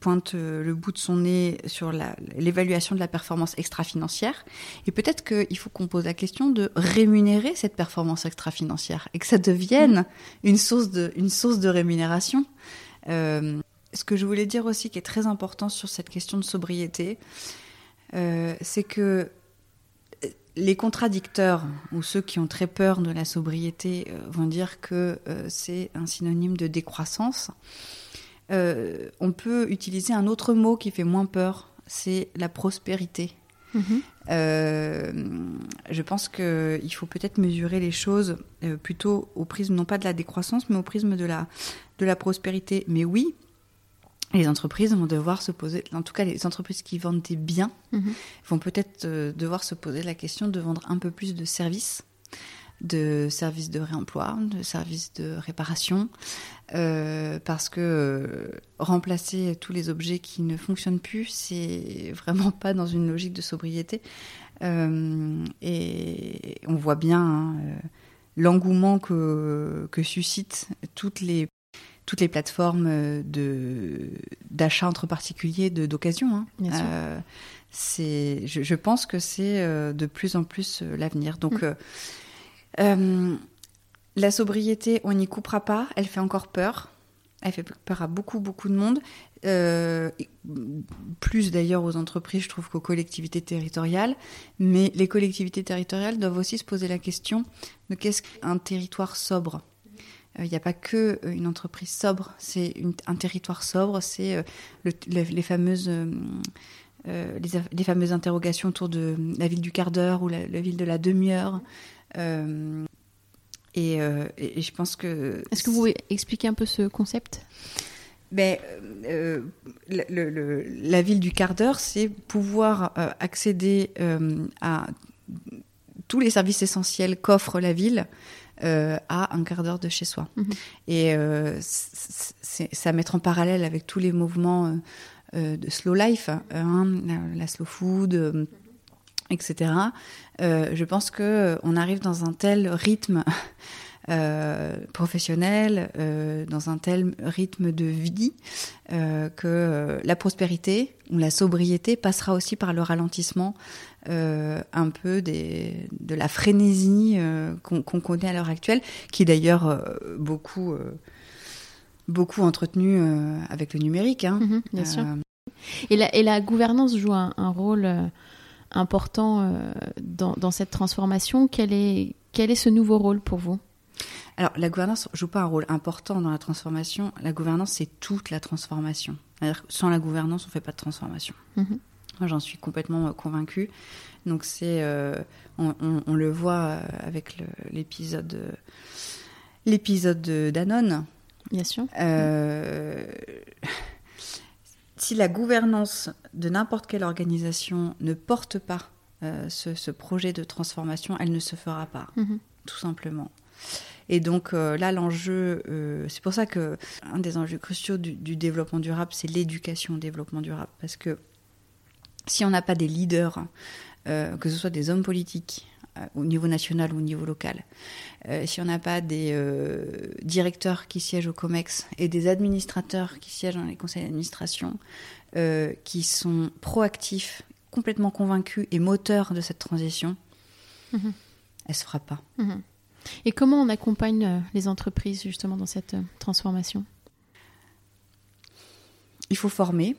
pointe le bout de son nez sur la, l'évaluation de la performance extra-financière. Et peut-être qu'il faut qu'on pose la question de rémunérer cette performance extra-financière et que ça devienne mmh. une source de, une source de rémunération. Euh, ce que je voulais dire aussi qui est très important sur cette question de sobriété, euh, c'est que les contradicteurs ou ceux qui ont très peur de la sobriété euh, vont dire que euh, c'est un synonyme de décroissance. Euh, on peut utiliser un autre mot qui fait moins peur, c'est la prospérité. Mmh. Euh, je pense qu'il faut peut-être mesurer les choses euh, plutôt au prisme non pas de la décroissance, mais au prisme de la, de la prospérité. Mais oui, les entreprises vont devoir se poser, en tout cas les entreprises qui vendent des biens, mmh. vont peut-être euh, devoir se poser la question de vendre un peu plus de services, de services de réemploi, de services de réparation, euh, parce que euh, remplacer tous les objets qui ne fonctionnent plus, c'est vraiment pas dans une logique de sobriété. Euh, et on voit bien hein, l'engouement que, que suscitent toutes les toutes les plateformes de, d'achat entre particuliers de, d'occasion. Hein. Bien sûr. Euh, c'est, je, je pense que c'est de plus en plus l'avenir. Donc, mmh. euh, euh, la sobriété, on n'y coupera pas. Elle fait encore peur. Elle fait peur à beaucoup, beaucoup de monde. Euh, plus d'ailleurs aux entreprises, je trouve, qu'aux collectivités territoriales. Mais les collectivités territoriales doivent aussi se poser la question de qu'est-ce qu'un territoire sobre ? Il n'y a pas qu'une entreprise sobre, c'est une, un territoire sobre, c'est le, le, les, fameuses, euh, les, les fameuses interrogations autour de la ville du quart d'heure ou la, la ville de la demi-heure. Euh, et, euh, et je pense que... Est-ce que vous pouvez expliquer un peu ce concept ? Mais, euh, le, le, le, la ville du quart d'heure, c'est pouvoir euh, accéder euh, à tous les services essentiels qu'offre la ville Euh, à un quart d'heure de chez soi. Mmh. Et euh, c'est, c'est, c'est à mettre en parallèle avec tous les mouvements euh, de slow life, hein, la, la slow food, euh, et cetera. Euh, je pense qu'on arrive dans un tel rythme euh, professionnel, euh, dans un tel rythme de vie, euh, que euh, la prospérité ou la sobriété passera aussi par le ralentissement Euh, un peu des, de la frénésie euh, qu'on, qu'on connaît à l'heure actuelle, qui est d'ailleurs euh, beaucoup, euh, beaucoup entretenue euh, avec le numérique. Hein. Mmh, bien euh... sûr. Et la, et la gouvernance joue un, un rôle euh, important euh, dans, dans cette transformation. Quel est, quel est ce nouveau rôle pour vous ? Alors, la gouvernance ne joue pas un rôle important dans la transformation. La gouvernance, c'est toute la transformation. C'est-à-dire que sans la gouvernance, on ne fait pas de transformation. Mmh. J'en suis complètement convaincue. Donc c'est, euh, on, on, on le voit avec le, l'épisode, l'épisode de Danone, Bien sûr. Euh, si la gouvernance de n'importe quelle organisation ne porte pas euh, ce, ce projet de transformation, elle ne se fera pas, mmh. tout simplement. Et donc euh, là, l'enjeu, euh, c'est pour ça que un des enjeux cruciaux du, du développement durable, c'est l'éducation au développement durable. Parce que si on n'a pas des leaders, euh, que ce soit des hommes politiques, au niveau national ou au niveau local. Euh, si on n'a pas des euh, directeurs qui siègent au COMEX et des administrateurs qui siègent dans les conseils d'administration, euh, qui sont proactifs, complètement convaincus et moteurs de cette transition, mmh. elle ne se fera pas. Mmh. Et comment on accompagne euh, les entreprises justement dans cette euh, transformation ? Il faut former.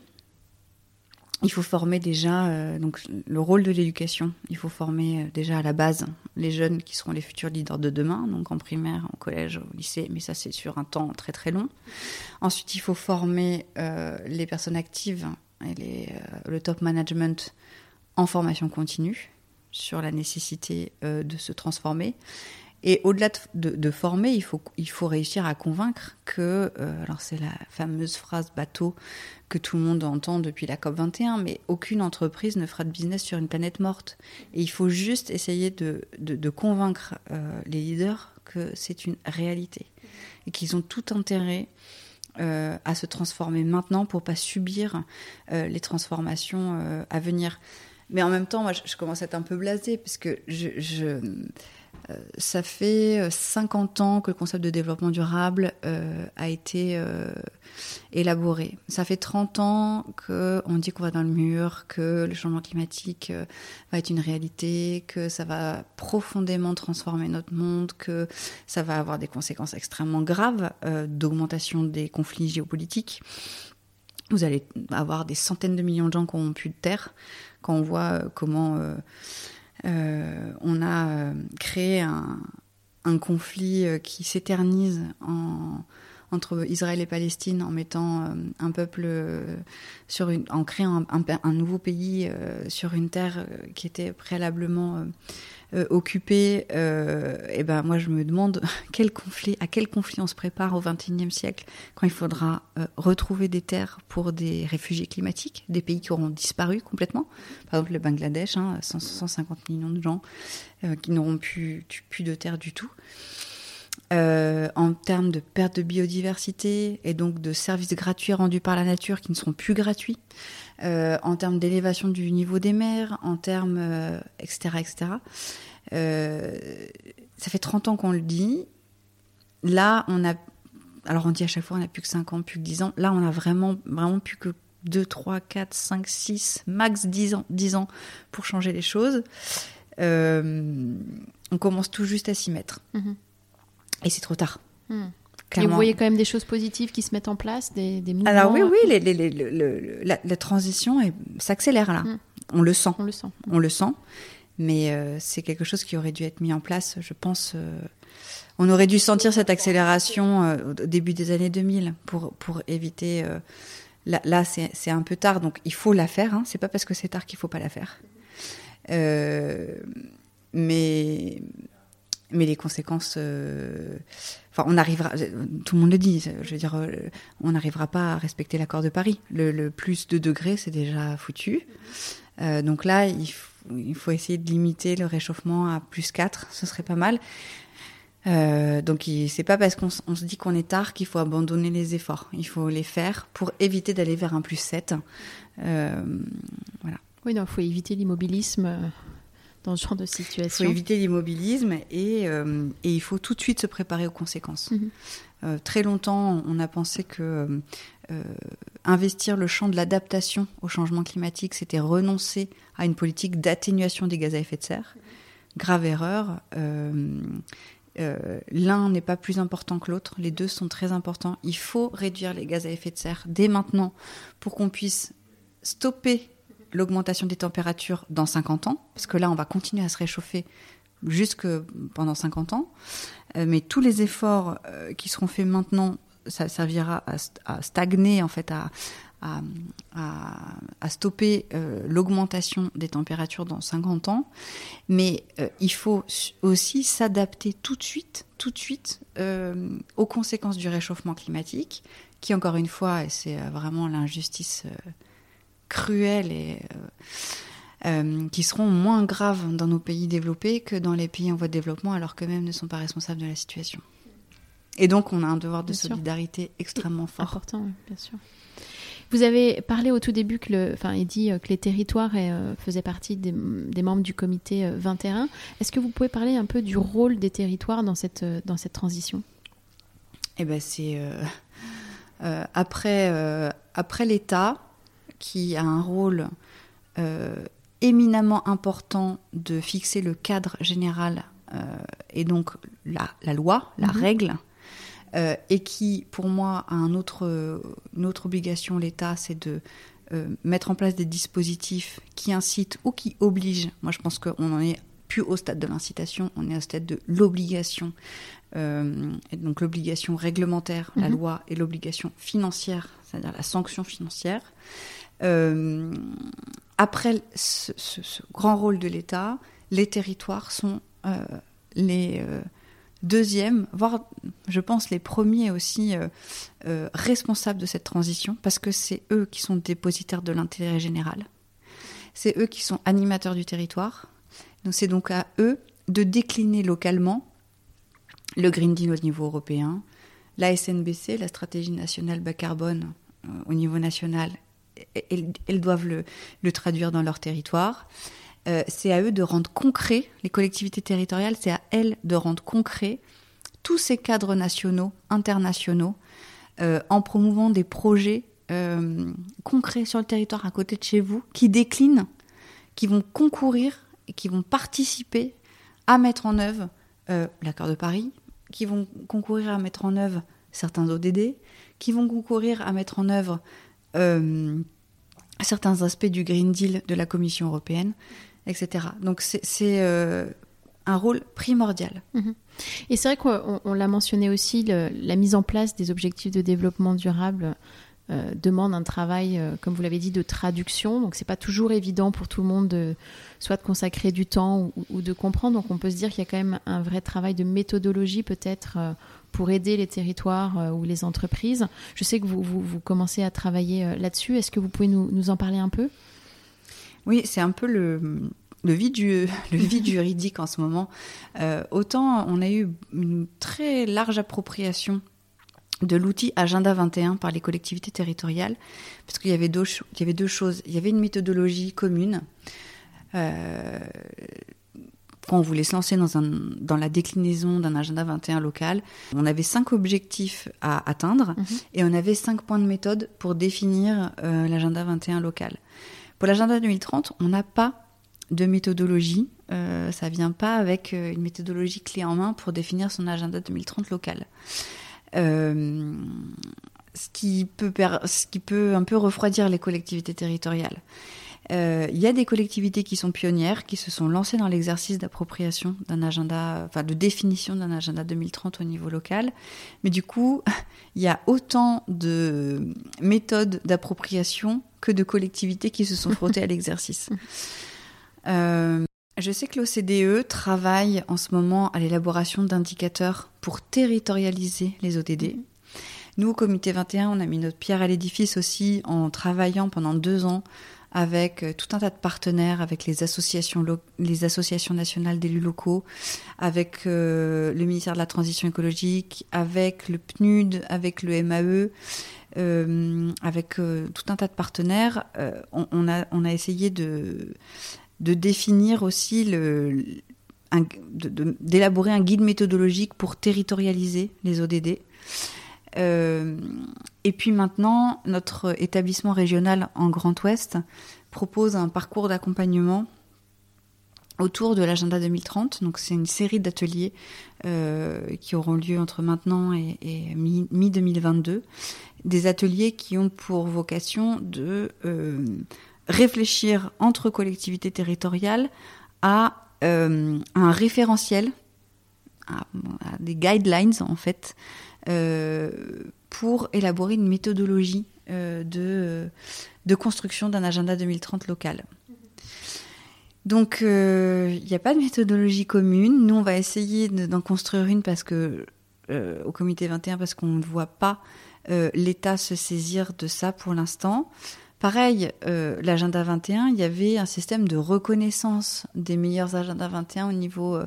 Il faut former déjà, euh, donc le rôle de l'éducation, il faut former euh, déjà à la base les jeunes qui seront les futurs leaders de demain, donc en primaire, en collège, au lycée, mais ça c'est sur un temps très très long. Ensuite, il faut former euh, les personnes actives et les, euh, le top management en formation continue sur la nécessité euh, de se transformer. Et au-delà de, de, de former, il faut, il faut réussir à convaincre que... Euh, alors c'est la fameuse phrase bateau que tout le monde entend depuis la COP vingt et un, mais aucune entreprise ne fera de business sur une planète morte. Et il faut juste essayer de, de, de convaincre euh, les leaders que c'est une réalité et qu'ils ont tout intérêt euh, à se transformer maintenant pour ne pas subir euh, les transformations euh, à venir. Mais en même temps, moi, je, je commence à être un peu blasée parce que je... je ça fait cinquante ans que le concept de développement durable euh, a été euh, élaboré. Ça fait trente ans qu'on dit qu'on va dans le mur, que le changement climatique euh, va être une réalité, que ça va profondément transformer notre monde, que ça va avoir des conséquences extrêmement graves euh, d'augmentation des conflits géopolitiques. Vous allez avoir des centaines de millions de gens qui n'auront plus de terre quand on voit comment... Euh, Euh, on a euh, créé un, un conflit euh, qui s'éternise en, entre Israël et Palestine en mettant euh, un peuple euh, sur une, en créant un, un, un nouveau pays euh, sur une terre euh, qui était préalablement euh, euh, occupée. Euh, et ben moi je me demande quel conflit, à quel conflit on se prépare au vingt et unième siècle quand il faudra euh, retrouver des terres pour des réfugiés climatiques, des pays qui auront disparu complètement. Par exemple le Bangladesh, hein, cent cinquante millions de gens euh, qui n'auront plus, plus de terres du tout. Euh, en termes de perte de biodiversité et donc de services gratuits rendus par la nature qui ne seront plus gratuits, euh, en termes d'élévation du niveau des mers, en termes euh, et cetera et cetera. Euh, ça fait trente ans qu'on le dit. Là, on a... Alors, on dit à chaque fois, on n'a plus que cinq ans, plus que dix ans. Là, on a vraiment, vraiment plus que deux, trois, quatre, cinq, six, max dix ans, dix ans pour changer les choses. Euh, on commence tout juste à s'y mettre. Mmh. Et c'est trop tard. Mmh. Et vous voyez quand même des choses positives qui se mettent en place, des, des mouvements. Alors oui, oui, les, les, les, les, le, la, la transition est, s'accélère là. Mmh. On le sent. On le sent. Mmh. On le sent. Mais euh, c'est quelque chose qui aurait dû être mis en place, je pense. Euh, on aurait dû sentir cette accélération euh, au début des années deux mille pour, pour éviter... Euh, là, là c'est, c'est un peu tard, donc il faut la faire. Hein. C'est pas parce que c'est tard qu'il faut pas la faire. Euh, mais... Mais les conséquences, euh, enfin, on arrivera. Tout le monde le dit. Je veux dire, on n'arrivera pas à respecter l'accord de Paris. Le, le plus de degrés, c'est déjà foutu. Euh, donc là, il, f- il faut essayer de limiter le réchauffement à plus quatre. Ce serait pas mal. Euh, donc il, c'est pas parce qu'on on se dit qu'on est tard qu'il faut abandonner les efforts. Il faut les faire pour éviter d'aller vers un plus sept. Euh, voilà. Oui, donc il faut éviter l'immobilisme. Dans ce genre de situation. Il faut éviter l'immobilisme et, euh, et il faut tout de suite se préparer aux conséquences. Mmh. Euh, très longtemps, on a pensé que euh, investir le champ de l'adaptation au changement climatique, c'était renoncer à une politique d'atténuation des gaz à effet de serre. Mmh. Grave erreur. Euh, euh, l'un n'est pas plus important que l'autre. Les deux sont très importants. Il faut réduire les gaz à effet de serre dès maintenant pour qu'on puisse stopper l'augmentation des températures dans cinquante ans, parce que là, on va continuer à se réchauffer jusque pendant cinquante ans. Euh, mais tous les efforts euh, qui seront faits maintenant, ça servira à, st- à stagner, en fait, à, à, à, à stopper euh, l'augmentation des températures dans cinquante ans, mais euh, il faut aussi s'adapter tout de suite, tout de suite euh, aux conséquences du réchauffement climatique, qui encore une fois, et c'est vraiment l'injustice euh, cruelle et euh, Euh, qui seront moins graves dans nos pays développés que dans les pays en voie de développement, alors qu'eux-mêmes ne sont pas responsables de la situation. Et donc, on a un devoir de bien solidarité sûr. extrêmement fort. Important, bien sûr. Vous avez parlé au tout début, que le, enfin, il dit que les territoires euh, faisaient partie des, des membres du comité vingt et un. Est-ce que vous pouvez parler un peu du rôle des territoires dans cette, dans cette transition ? Eh bien, c'est euh, euh, après, euh, après l'État, qui a un rôle... Euh, éminemment important de fixer le cadre général euh, et donc la, la loi, la mmh. règle, euh, et qui, pour moi, a un autre, une autre obligation, l'État, c'est de euh, mettre en place des dispositifs qui incitent ou qui obligent. Moi, je pense qu'on n'en est plus au stade de l'incitation, on est au stade de l'obligation. Euh, et donc l'obligation réglementaire, mmh. la loi, et l'obligation financière, c'est-à-dire la sanction financière. Euh, après ce, ce, ce grand rôle de l'État, les territoires sont euh, les euh, deuxièmes, voire je pense les premiers aussi euh, euh, responsables de cette transition, parce que c'est eux qui sont dépositaires de l'intérêt général, c'est eux qui sont animateurs du territoire, donc c'est donc à eux de décliner localement le Green Deal au niveau européen, la S N B C, la stratégie nationale bas carbone euh, au niveau national. Elles doivent le, le traduire dans leur territoire. Euh, c'est à eux de rendre concret, les collectivités territoriales, c'est à elles de rendre concret tous ces cadres nationaux, internationaux, euh, en promouvant des projets euh, concrets sur le territoire à côté de chez vous, qui déclinent, qui vont concourir et qui vont participer à mettre en œuvre euh, l'accord de Paris, qui vont concourir à mettre en œuvre certains O D D, qui vont concourir à mettre en œuvre Euh, certains aspects du Green Deal de la Commission européenne, et cetera. Donc c'est, c'est euh, un rôle primordial. Mmh. Et c'est vrai qu'on on l'a mentionné aussi, le, la mise en place des objectifs de développement durable euh, demande un travail, euh, comme vous l'avez dit, de traduction. Donc c'est pas toujours évident pour tout le monde de, soit de consacrer du temps ou, ou de comprendre. Donc on peut se dire qu'il y a quand même un vrai travail de méthodologie peut-être euh, pour aider les territoires euh, ou les entreprises. Je sais que vous, vous, vous commencez à travailler euh, là-dessus. Est-ce que vous pouvez nous, nous en parler un peu ? Oui, c'est un peu le, le, vide, le vide juridique en ce moment. Euh, autant on a eu une très large appropriation de l'outil Agenda vingt et un par les collectivités territoriales, parce qu'il y avait deux, il y avait deux choses. Il y avait une méthodologie commune. Euh, Quand on voulait se lancer dans, un, dans la déclinaison d'un agenda vingt et un local, on avait cinq objectifs à atteindre mmh. et on avait cinq points de méthode pour définir euh, l'agenda vingt et un local. Pour l'agenda deux mille trente, on n'a pas de méthodologie, euh, ça ne vient pas avec une méthodologie clé en main pour définir son agenda deux mille trente local. Euh, ce, qui peut per- ce qui peut un peu refroidir les collectivités territoriales. Il euh, y a des collectivités qui sont pionnières, qui se sont lancées dans l'exercice d'appropriation d'un agenda, enfin de définition d'un agenda deux mille trente au niveau local. Mais du coup, il y a autant de méthodes d'appropriation que de collectivités qui se sont frottées à l'exercice. Euh, je sais que l'O C D E travaille en ce moment à l'élaboration d'indicateurs pour territorialiser les O D D. Nous, au Comité vingt et un, on a mis notre pierre à l'édifice aussi en travaillant pendant deux ans avec tout un tas de partenaires, avec les associations, lo- les associations nationales d'élus locaux, avec euh, le ministère de la Transition écologique, avec le P N U D, avec le M A E, euh, avec euh, tout un tas de partenaires. Euh, on, on, a, on a essayé de, de définir aussi, le, un, de, de, d'élaborer un guide méthodologique pour territorialiser les O D D. Euh, et puis maintenant, notre établissement régional en Grand Ouest propose un parcours d'accompagnement autour de l'agenda deux mille trente. Donc c'est une série d'ateliers euh, qui auront lieu entre maintenant et, et mi-deux mille vingt-deux. Des ateliers qui ont pour vocation de euh, réfléchir entre collectivités territoriales à euh, un référentiel, à, à des guidelines en fait, Euh, pour élaborer une méthodologie euh, de, de construction d'un agenda deux mille trente local. Donc, il euh, n'y a pas de méthodologie commune. Nous, on va essayer de, d'en construire une parce que, euh, au Comité vingt et un, parce qu'on ne voit pas euh, l'État se saisir de ça pour l'instant. Pareil, euh, l'agenda vingt et un, il y avait un système de reconnaissance des meilleurs agendas vingt et un au niveau, euh,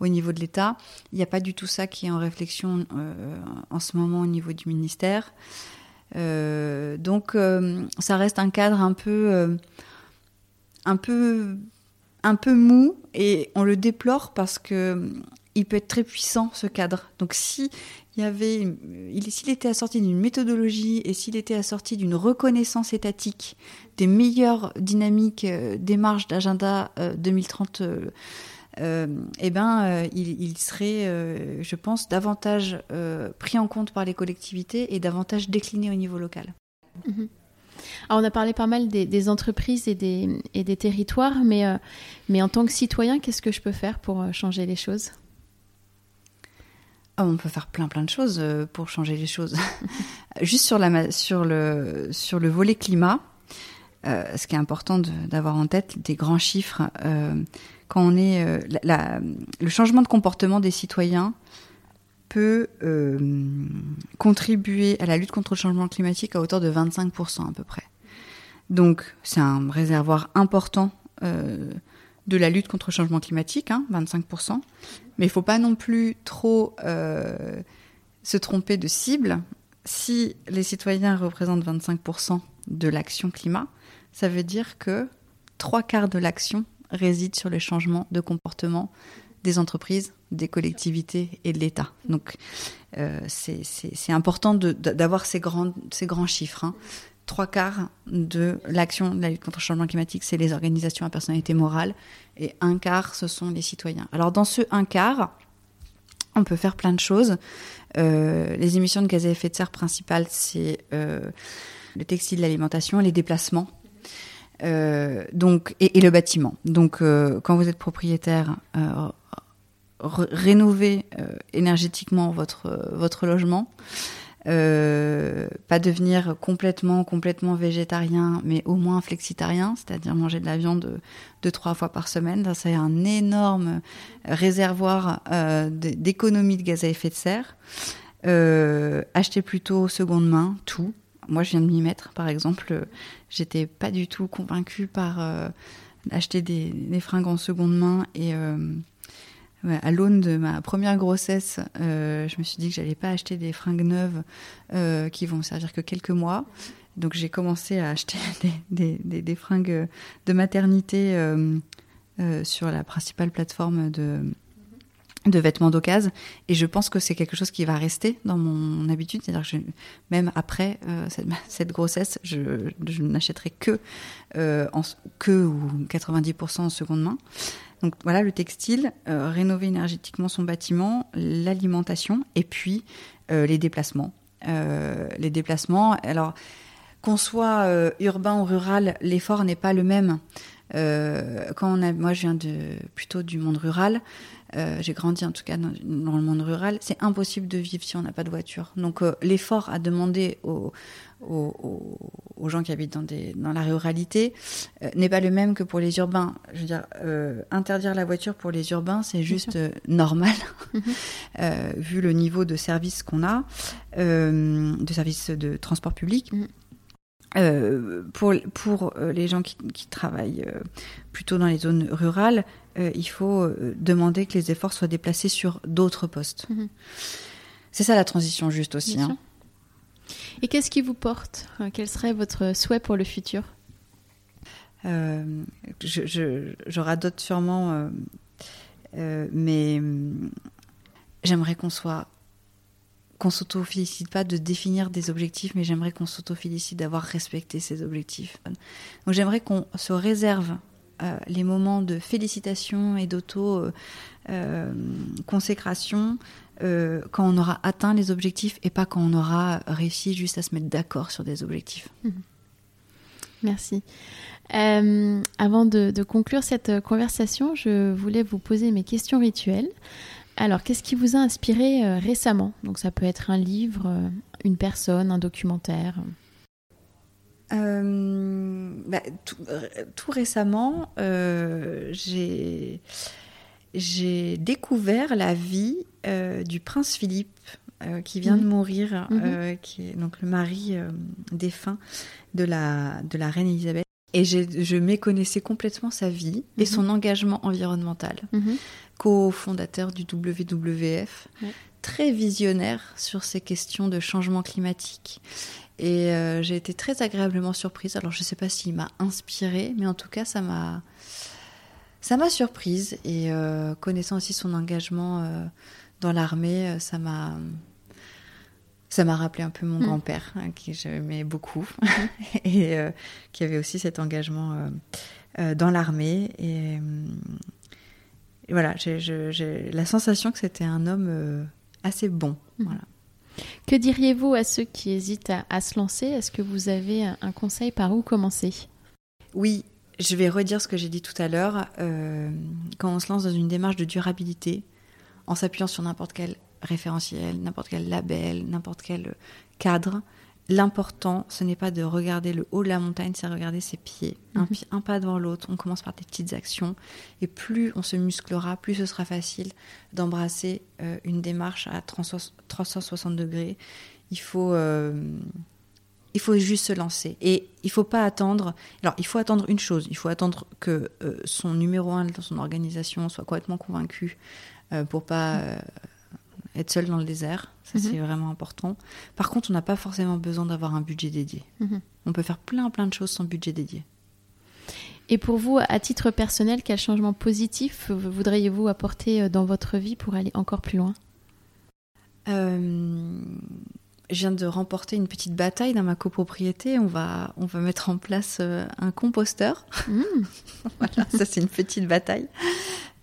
au niveau de l'État. Il n'y a pas du tout ça qui est en réflexion euh, en ce moment au niveau du ministère. Euh, donc, euh, ça reste un cadre un peu, euh, un peu, un peu mou, et on le déplore parce que il peut être très puissant, ce cadre. Donc, si il y avait, il, s'il était assorti d'une méthodologie et s'il était assorti d'une reconnaissance étatique des meilleures dynamiques, euh, démarches d'agenda euh, deux mille trente, euh, euh, eh ben, euh, il, il serait, euh, je pense, davantage euh, pris en compte par les collectivités et davantage décliné au niveau local. Mmh. Alors, on a parlé pas mal des, des entreprises et des, et des territoires, mais, euh, mais en tant que citoyen, qu'est-ce que je peux faire pour changer les choses ? On peut faire plein plein de choses pour changer les choses. Juste sur, la, sur, le, sur le volet climat, euh, ce qui est important de, d'avoir en tête des grands chiffres. Euh, quand on est, euh, la, la, le changement de comportement des citoyens peut euh, contribuer à la lutte contre le changement climatique à hauteur de vingt-cinq pour cent à peu près. Donc c'est un réservoir important euh, de la lutte contre le changement climatique, hein, vingt-cinq pour cent. Mais il ne faut pas non plus trop euh, se tromper de cible. Si les citoyens représentent vingt-cinq pour cent de l'action climat, ça veut dire que trois quarts de l'action réside sur les changements de comportement des entreprises, des collectivités et de l'État. Donc euh, c'est, c'est, c'est important de, d'avoir ces grands, ces grands chiffres, hein. Trois quarts de l'action de la lutte contre le changement climatique, c'est les organisations à personnalité morale, et un quart, ce sont les citoyens. Alors dans ce un quart, on peut faire plein de choses. Euh, les émissions de gaz à effet de serre principales, c'est euh, le textile, l'alimentation, les déplacements, euh, donc, et, et le bâtiment. Donc euh, quand vous êtes propriétaire, euh, r- rénovez euh, énergétiquement votre, euh, votre logement. Euh, pas devenir complètement, complètement végétarien, mais au moins flexitarien, c'est-à-dire manger de la viande deux, trois fois par semaine. Ça, c'est un énorme réservoir euh, d'économie de gaz à effet de serre. Euh, acheter plutôt seconde main, tout. Moi, je viens de m'y mettre, par exemple. J'étais pas du tout convaincue par euh, acheter des, des fringues en seconde main et... Euh, à l'aune de ma première grossesse, euh, je me suis dit que j'allais pas acheter des fringues neuves euh, qui vont me servir que quelques mois. Donc j'ai commencé à acheter des, des, des, des fringues de maternité euh, euh, sur la principale plateforme de, de vêtements d'occasion. Et je pense que c'est quelque chose qui va rester dans mon habitude. C'est-à-dire que je, même après euh, cette, cette grossesse, je, je n'achèterai que, euh, en, que ou quatre-vingt-dix pour cent en seconde main. Donc voilà, le textile, euh, rénover énergétiquement son bâtiment, l'alimentation et puis euh, les déplacements. Euh, les déplacements, alors qu'on soit euh, urbain ou rural, l'effort n'est pas le même. Euh, quand on a, moi, je viens de, plutôt du monde rural. Euh, j'ai grandi en tout cas dans, dans le monde rural. C'est impossible de vivre si on n'a pas de voiture. Donc euh, l'effort à demander aux, aux, aux gens qui habitent dans, des, dans la ruralité euh, n'est pas le même que pour les urbains. Je veux dire, euh, interdire la voiture pour les urbains, c'est juste euh, normal, euh, vu le niveau de service qu'on a, euh, de service de transport public. Mm. Euh, pour, pour les gens qui, qui travaillent euh, plutôt dans les zones rurales, euh, il faut euh, demander que les efforts soient déplacés sur d'autres postes. Mmh. C'est ça la transition juste aussi. Hein. Et qu'est-ce qui vous porte ? Quel serait votre souhait pour le futur ? euh, je, je, je radote sûrement, euh, euh, mais euh, j'aimerais qu'on soit... qu'on ne s'auto-félicite pas de définir des objectifs, mais j'aimerais qu'on s'auto-félicite d'avoir respecté ces objectifs. Donc j'aimerais qu'on se réserve euh, les moments de félicitations et d'auto-consécration euh, euh, quand on aura atteint les objectifs et pas quand on aura réussi juste à se mettre d'accord sur des objectifs. Mmh. Merci. Euh, avant de, de conclure cette conversation, je voulais vous poser mes questions rituelles. Alors, qu'est-ce qui vous a inspiré euh, récemment ? Donc, ça peut être un livre, euh, une personne, un documentaire. euh, bah, tout, tout récemment, euh, j'ai, j'ai découvert la vie euh, du prince Philippe, euh, qui vient mmh. de mourir, mmh. euh, qui est donc le mari euh, défunt de la, de la reine Elisabeth. Et j'ai, je méconnaissais complètement sa vie et mmh. son engagement environnemental, mmh. co-fondateur du W W F, ouais. très visionnaire sur ces questions de changement climatique. Et euh, j'ai été très agréablement surprise. Alors, je ne sais pas s'il m'a inspirée, mais en tout cas, ça m'a, ça m'a surprise. Et euh, connaissant aussi son engagement euh, dans l'armée, ça m'a... Ça m'a rappelé un peu mon mmh. grand-père, hein, qui j'aimais beaucoup, et euh, qui avait aussi cet engagement euh, euh, dans l'armée. Et, euh, et voilà, j'ai, je, j'ai la sensation que c'était un homme euh, assez bon. Mmh. Voilà. Que diriez-vous à ceux qui hésitent à, à se lancer ? Est-ce que vous avez un, un conseil par où commencer ? Oui, je vais redire ce que j'ai dit tout à l'heure. Euh, quand on se lance dans une démarche de durabilité, en s'appuyant sur n'importe quelle référentiel, n'importe quel label, n'importe quel cadre. L'important, ce n'est pas de regarder le haut de la montagne, c'est regarder ses pieds. Mmh. Un, un pas devant l'autre, on commence par des petites actions et plus on se musclera, plus ce sera facile d'embrasser euh, une démarche à trois cent soixante degrés. Il faut, euh, il faut juste se lancer et il ne faut pas attendre. Alors, il faut attendre une chose, il faut attendre que euh, son numéro un dans son organisation soit complètement convaincu euh, pour ne pas... Euh, être seul dans le désert, ça mmh. c'est vraiment important. Par contre, on n'a pas forcément besoin d'avoir un budget dédié. Mmh. On peut faire plein plein de choses sans budget dédié. Et pour vous, à titre personnel, quel changement positif voudriez-vous apporter dans votre vie pour aller encore plus loin ? euh, Je viens de remporter une petite bataille dans ma copropriété. On va, on va mettre en place un composteur. Mmh. Voilà, ça c'est une petite bataille.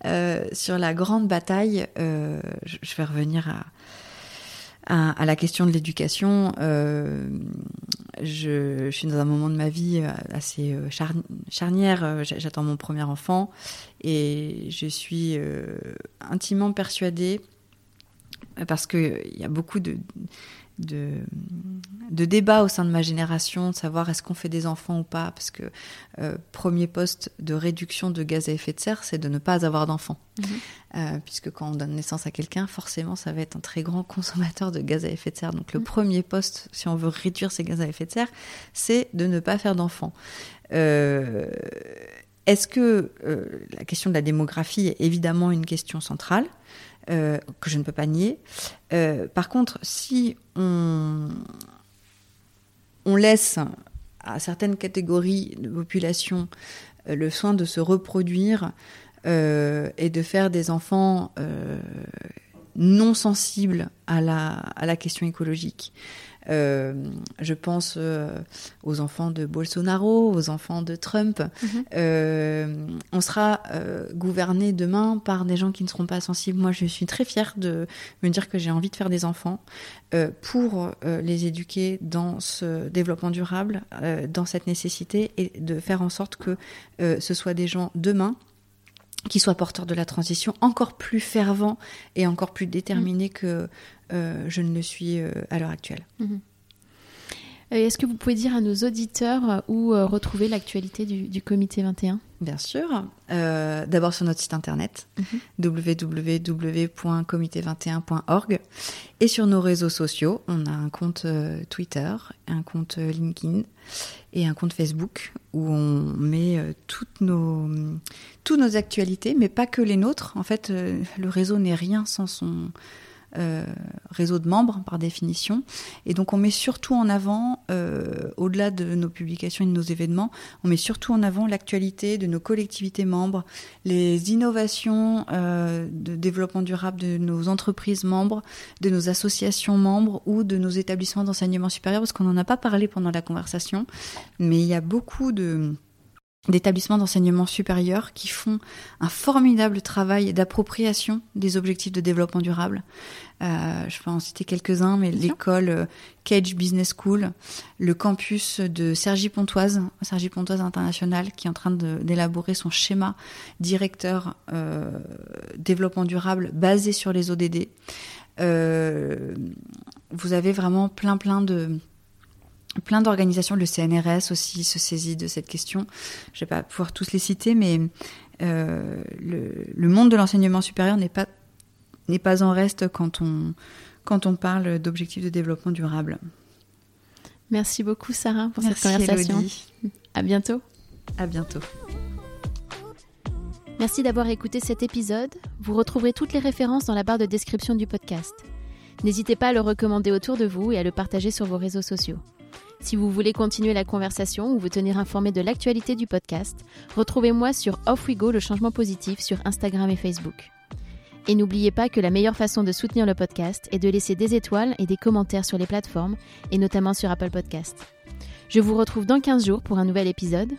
Euh, sur la grande bataille, euh, je vais revenir à, à, à la question de l'éducation. Euh, je, je suis dans un moment de ma vie assez charnière. J'attends mon premier enfant et je suis euh, intimement persuadée, parce qu'il y a beaucoup de, de, de débats au sein de ma génération, de savoir est-ce qu'on fait des enfants ou pas, parce que euh, premier poste de réduction de gaz à effet de serre, c'est de ne pas avoir d'enfants. Mmh. Euh, puisque quand on donne naissance à quelqu'un, forcément, ça va être un très grand consommateur de gaz à effet de serre. Donc le mmh. premier poste, si on veut réduire ces gaz à effet de serre, c'est de ne pas faire d'enfants. Euh, est-ce que euh, la question de la démographie est évidemment une question centrale ? Euh, que je ne peux pas nier. Euh, par contre, si on, on laisse à certaines catégories de population euh, le soin de se reproduire euh, et de faire des enfants euh, non sensibles à la, à la question écologique, Euh, je pense euh, aux enfants de Bolsonaro, aux enfants de Trump. Mmh. Euh, on sera euh, gouverné demain par des gens qui ne seront pas sensibles. Moi, je suis très fière de me dire que j'ai envie de faire des enfants euh, pour euh, les éduquer dans ce développement durable, euh, dans cette nécessité, et de faire en sorte que euh, ce soit des gens demain qui soient porteurs de la transition encore plus fervents et encore plus déterminés mmh. que euh, je ne le suis euh, à l'heure actuelle. Mmh. Et est-ce que vous pouvez dire à nos auditeurs où euh, retrouver l'actualité du, du Comité vingt et un ? Bien sûr. Euh, d'abord sur notre site internet, mmh. w w w point comité vingt et un point org, et sur nos réseaux sociaux. On a un compte euh, Twitter, un compte euh, LinkedIn et un compte Facebook où on met euh, toutes nos, toutes nos actualités, mais pas que les nôtres. En fait, euh, le réseau n'est rien sans son... Euh, réseau de membres par définition, et donc on met surtout en avant euh, au-delà de nos publications et de nos événements, on met surtout en avant l'actualité de nos collectivités membres, les innovations euh, de développement durable de nos entreprises membres, de nos associations membres ou de nos établissements d'enseignement supérieur, parce qu'on n'en a pas parlé pendant la conversation, mais il y a beaucoup de d'établissements d'enseignement supérieur qui font un formidable travail d'appropriation des objectifs de développement durable. Euh, je peux en citer quelques-uns, mais Bien l'école euh, Kedge Business School, le campus de Cergy Pontoise, Cergy Pontoise International, qui est en train de, d'élaborer son schéma directeur euh, développement durable basé sur les O D D. Euh, vous avez vraiment plein plein de... Plein d'organisations, le C N R S aussi se saisit de cette question. Je ne vais pas pouvoir tous les citer, mais euh, le, le monde de l'enseignement supérieur n'est pas, n'est pas en reste quand on, quand on parle d'objectifs de développement durable. Merci beaucoup, Sarah, pour Merci cette conversation. Elodie. À bientôt. À bientôt. Merci d'avoir écouté cet épisode. Vous retrouverez toutes les références dans la barre de description du podcast. N'hésitez pas à le recommander autour de vous et à le partager sur vos réseaux sociaux. Si vous voulez continuer la conversation ou vous tenir informé de l'actualité du podcast, retrouvez-moi sur Off We Go, le changement positif, sur Instagram et Facebook. Et n'oubliez pas que la meilleure façon de soutenir le podcast est de laisser des étoiles et des commentaires sur les plateformes, et notamment sur Apple Podcasts. Je vous retrouve dans quinze jours pour un nouvel épisode.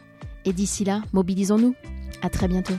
Et d'ici là, mobilisons-nous. À très bientôt.